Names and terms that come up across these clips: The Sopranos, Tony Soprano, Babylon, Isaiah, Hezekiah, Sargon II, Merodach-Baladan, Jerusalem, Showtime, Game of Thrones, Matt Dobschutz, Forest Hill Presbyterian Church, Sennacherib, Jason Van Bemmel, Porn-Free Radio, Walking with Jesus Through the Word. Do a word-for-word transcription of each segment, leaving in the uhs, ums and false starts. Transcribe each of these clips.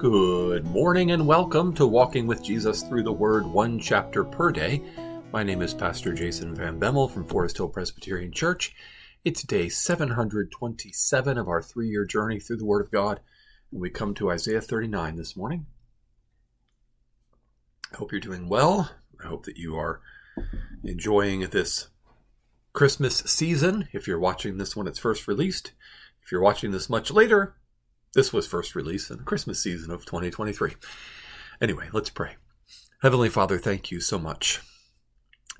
Good morning and welcome to Walking with Jesus Through the Word, one chapter per day. My name is Pastor Jason Van Bemmel from Forest Hill Presbyterian Church. It's day seven hundred twenty-seven of our three-year journey through the Word of God. And we come to Isaiah thirty-nine this morning. I hope you're doing well. I hope that you are enjoying this Christmas season. If you're watching this when it's first released, if you're watching this much later, this was first released in the Christmas season of twenty twenty-three. Anyway, let's pray. Heavenly Father, thank you so much.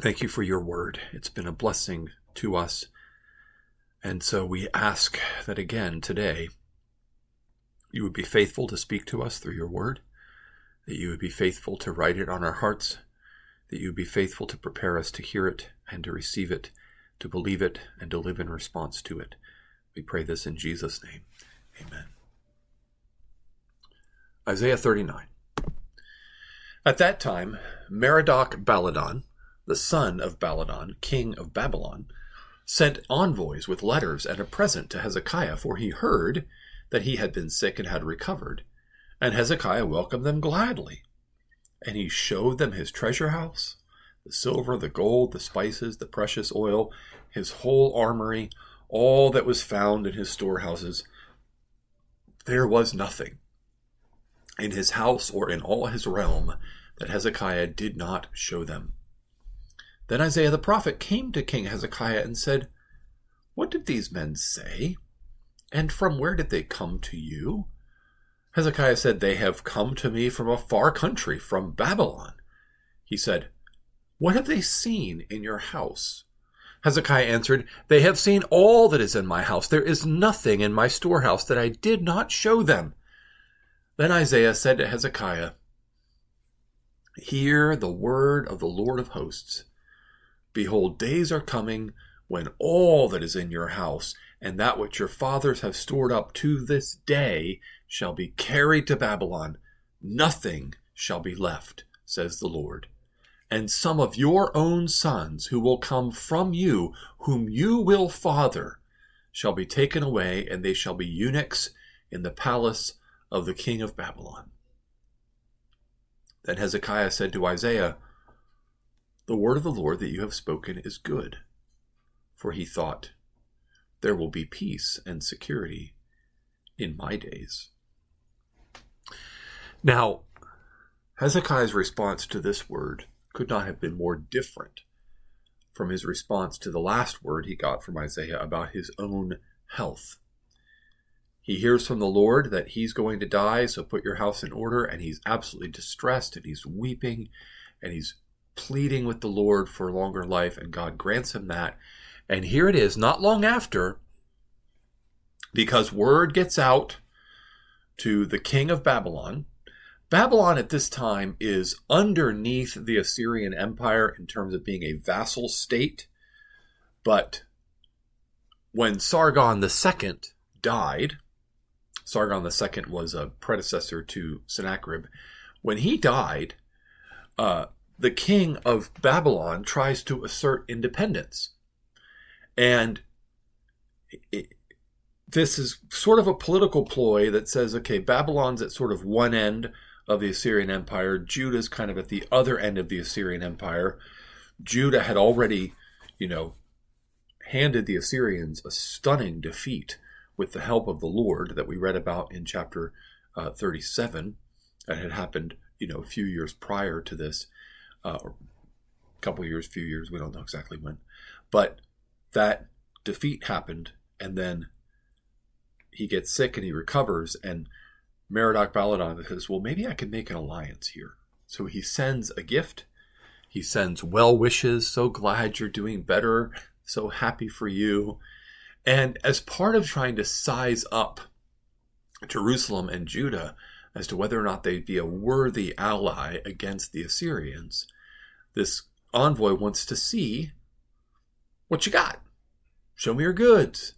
Thank you for your word. It's been a blessing to us. And so we ask that again today, you would be faithful to speak to us through your word, that you would be faithful to write it on our hearts, that you would be faithful to prepare us to hear it and to receive it, to believe it, and to live in response to it. We pray this in Jesus' name. Amen. Isaiah thirty-nine. At that time, Merodach-Baladan, the son of Baladan, king of Babylon, sent envoys with letters and a present to Hezekiah, for he heard that he had been sick and had recovered. And Hezekiah welcomed them gladly. And he showed them his treasure house, the silver, the gold, the spices, the precious oil, his whole armory, all that was found in his storehouses. There was nothing in his house or in all his realm that Hezekiah did not show them. Then Isaiah the prophet came to King Hezekiah and said, "What did these men say? And from where did they come to you?" Hezekiah said, "They have come to me from a far country, from Babylon." He said, "What have they seen in your house?" Hezekiah answered, "They have seen all that is in my house. There is nothing in my storehouse that I did not show them." Then Isaiah said to Hezekiah, "Hear the word of the Lord of hosts. Behold, days are coming when all that is in your house and that which your fathers have stored up to this day shall be carried to Babylon. Nothing shall be left, says the Lord. And some of your own sons who will come from you, whom you will father, shall be taken away, and they shall be eunuchs in the palace of the king of Babylon." Then Hezekiah said to Isaiah, "The word of the Lord that you have spoken is good." For he thought, "There will be peace and security in my days." Now, Hezekiah's response to this word could not have been more different from his response to the last word he got from Isaiah about his own health. He hears from the Lord that he's going to die, so put your house in order, and he's absolutely distressed, and he's weeping, and he's pleading with the Lord for longer life, and God grants him that. And here it is, not long after, because word gets out to the king of Babylon. Babylon at this time is underneath the Assyrian Empire in terms of being a vassal state. But when Sargon the Second died, Sargon the Second was a predecessor to Sennacherib. When he died, uh, the king of Babylon tries to assert independence. And it, this is sort of a political ploy that says, okay, Babylon's at sort of one end of the Assyrian Empire. Judah's kind of at the other end of the Assyrian Empire. Judah had already, you know, handed the Assyrians a stunning defeat with the help of the Lord that we read about in chapter uh, thirty-seven. That had happened, you know, a few years prior to this. Uh, or a couple years, few years, we don't know exactly when. But that defeat happened, and then he gets sick and he recovers, and Merodach-Baladan says, well, maybe I can make an alliance here. So he sends a gift. He sends well wishes. So glad you're doing better. So happy for you. And as part of trying to size up Jerusalem and Judah as to whether or not they'd be a worthy ally against the Assyrians, this envoy wants to see, what you got? Show me your goods.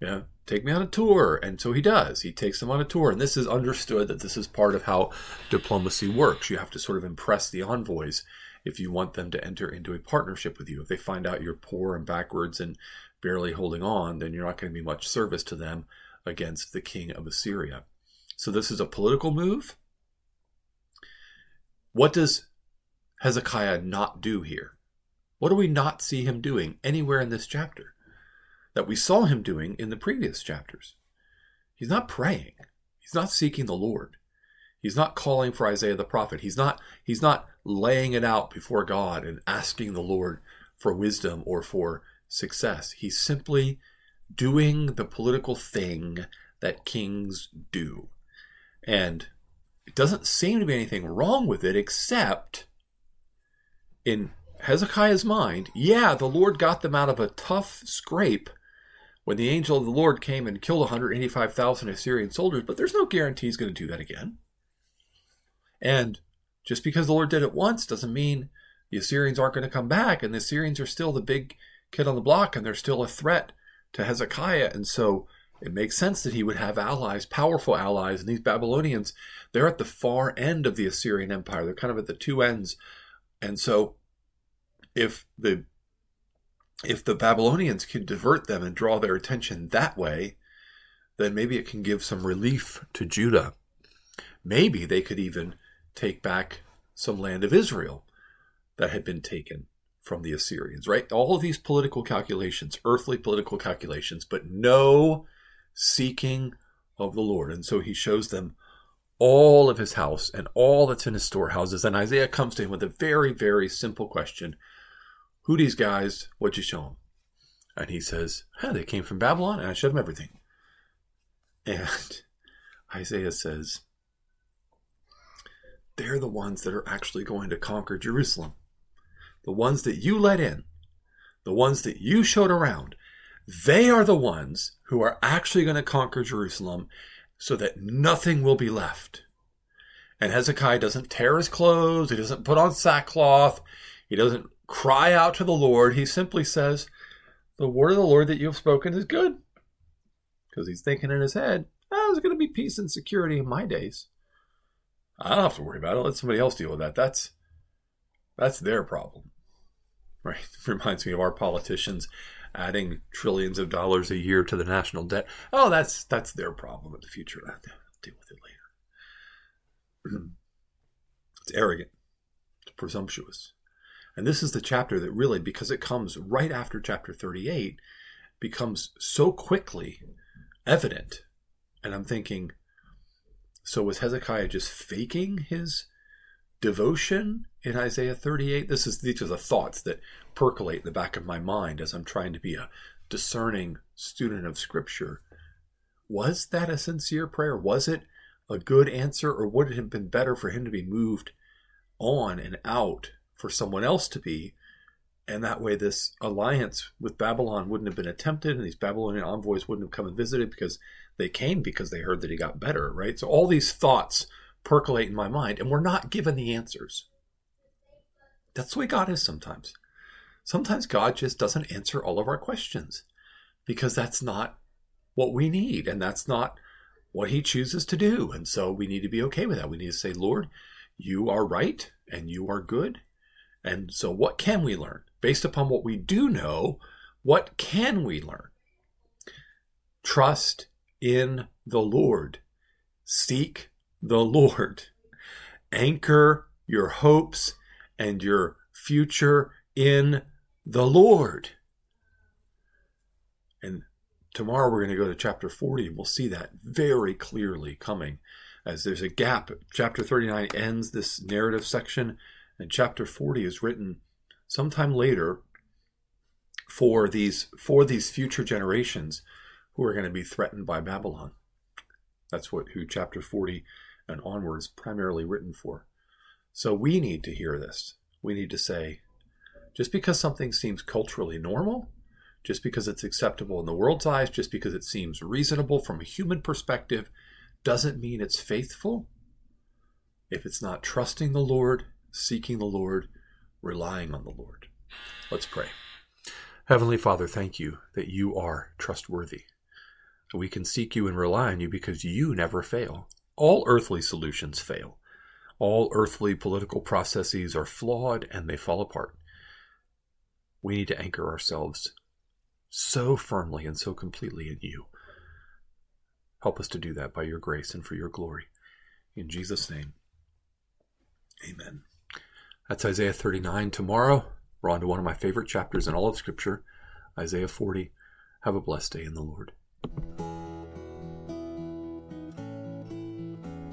You know, take me on a tour. And so he does. He takes them on a tour. And this is understood that this is part of how diplomacy works. You have to sort of impress the envoys if you want them to enter into a partnership with you. If they find out you're poor and backwards and barely holding on, then you're not going to be much service to them against the king of Assyria. So this is a political move. What does Hezekiah not do here? What do we not see him doing anywhere in this chapter that we saw him doing in the previous chapters? He's not praying. He's not seeking the Lord. He's not calling for Isaiah the prophet. He's not, he's not laying it out before God and asking the Lord for wisdom or for success. He's simply doing the political thing that kings do. And it doesn't seem to be anything wrong with it, except in Hezekiah's mind, yeah, the Lord got them out of a tough scrape when the angel of the Lord came and killed one hundred eighty-five thousand Assyrian soldiers, but there's no guarantee he's going to do that again. And just because the Lord did it once doesn't mean the Assyrians aren't going to come back, and the Assyrians are still the big kid on the block, and they're still a threat to Hezekiah. And so it makes sense that he would have allies, powerful allies, and these Babylonians, they're at the far end of the Assyrian Empire. They're kind of at the two ends. And so if the if the Babylonians can divert them and draw their attention that way, then maybe it can give some relief to Judah. Maybe they could even take back some land of Israel that had been taken from the Assyrians, right? All of these political calculations, earthly political calculations, but no seeking of the Lord. And so he shows them all of his house and all that's in his storehouses. And Isaiah comes to him with a very, very simple question. Who these guys? What'd you show them? And he says, huh, they came from Babylon and I showed them everything. And Isaiah says, they're the ones that are actually going to conquer Jerusalem. The ones that you let in, the ones that you showed around, they are the ones who are actually going to conquer Jerusalem so that nothing will be left. And Hezekiah doesn't tear his clothes. He doesn't put on sackcloth. He doesn't cry out to the Lord. He simply says, the word of the Lord that you have spoken is good. Because he's thinking in his head, oh, there's going to be peace and security in my days. I don't have to worry about it. Let somebody else deal with that. That's That's their problem, right? It reminds me of our politicians adding trillions of dollars a year to the national debt. Oh, that's that's their problem in the future. I'll deal with it later. It's arrogant. It's presumptuous. And this is the chapter that really, because it comes right after chapter thirty-eight, becomes so quickly evident. And I'm thinking, so was Hezekiah just faking his devotion in Isaiah thirty-eight? This is, these are the thoughts that percolate in the back of my mind as I'm trying to be a discerning student of Scripture. Was that a sincere prayer? Was it a good answer? Or would it have been better for him to be moved on and out for someone else to be? And that way this alliance with Babylon wouldn't have been attempted, and these Babylonian envoys wouldn't have come and visited, because they came because they heard that he got better, right? So all these thoughts percolate in my mind, and we're not given the answers. That's the way God is sometimes. Sometimes God just doesn't answer all of our questions, because that's not what we need, and that's not what he chooses to do. And so we need to be okay with that. We need to say, Lord, you are right, and you are good. And so what can we learn? Based upon what we do know, what can we learn? Trust in the Lord. Seek the Lord. Anchor your hopes and your future in the Lord. And tomorrow we're going to go to chapter forty, and we'll see that very clearly coming, as there's a gap. Chapter thirty-nine ends this narrative section, and chapter forty is written sometime later for these for these future generations who are going to be threatened by Babylon. That's what who chapter forty and onwards primarily written for. So we need to hear this. We need to say, just because something seems culturally normal, just because it's acceptable in the world's eyes, just because it seems reasonable from a human perspective, doesn't mean it's faithful if it's not trusting the Lord, seeking the Lord, relying on the Lord. Let's pray. Heavenly Father, thank you that you are trustworthy. We can seek you and rely on you because you never fail. All earthly solutions fail. All earthly political processes are flawed and they fall apart. We need to anchor ourselves so firmly and so completely in you Help us to do that by your grace and for your glory. In Jesus' name, amen. That's Isaiah thirty-nine. Tomorrow, we're on to one of my favorite chapters in all of Scripture, Isaiah forty. Have a blessed day in the Lord.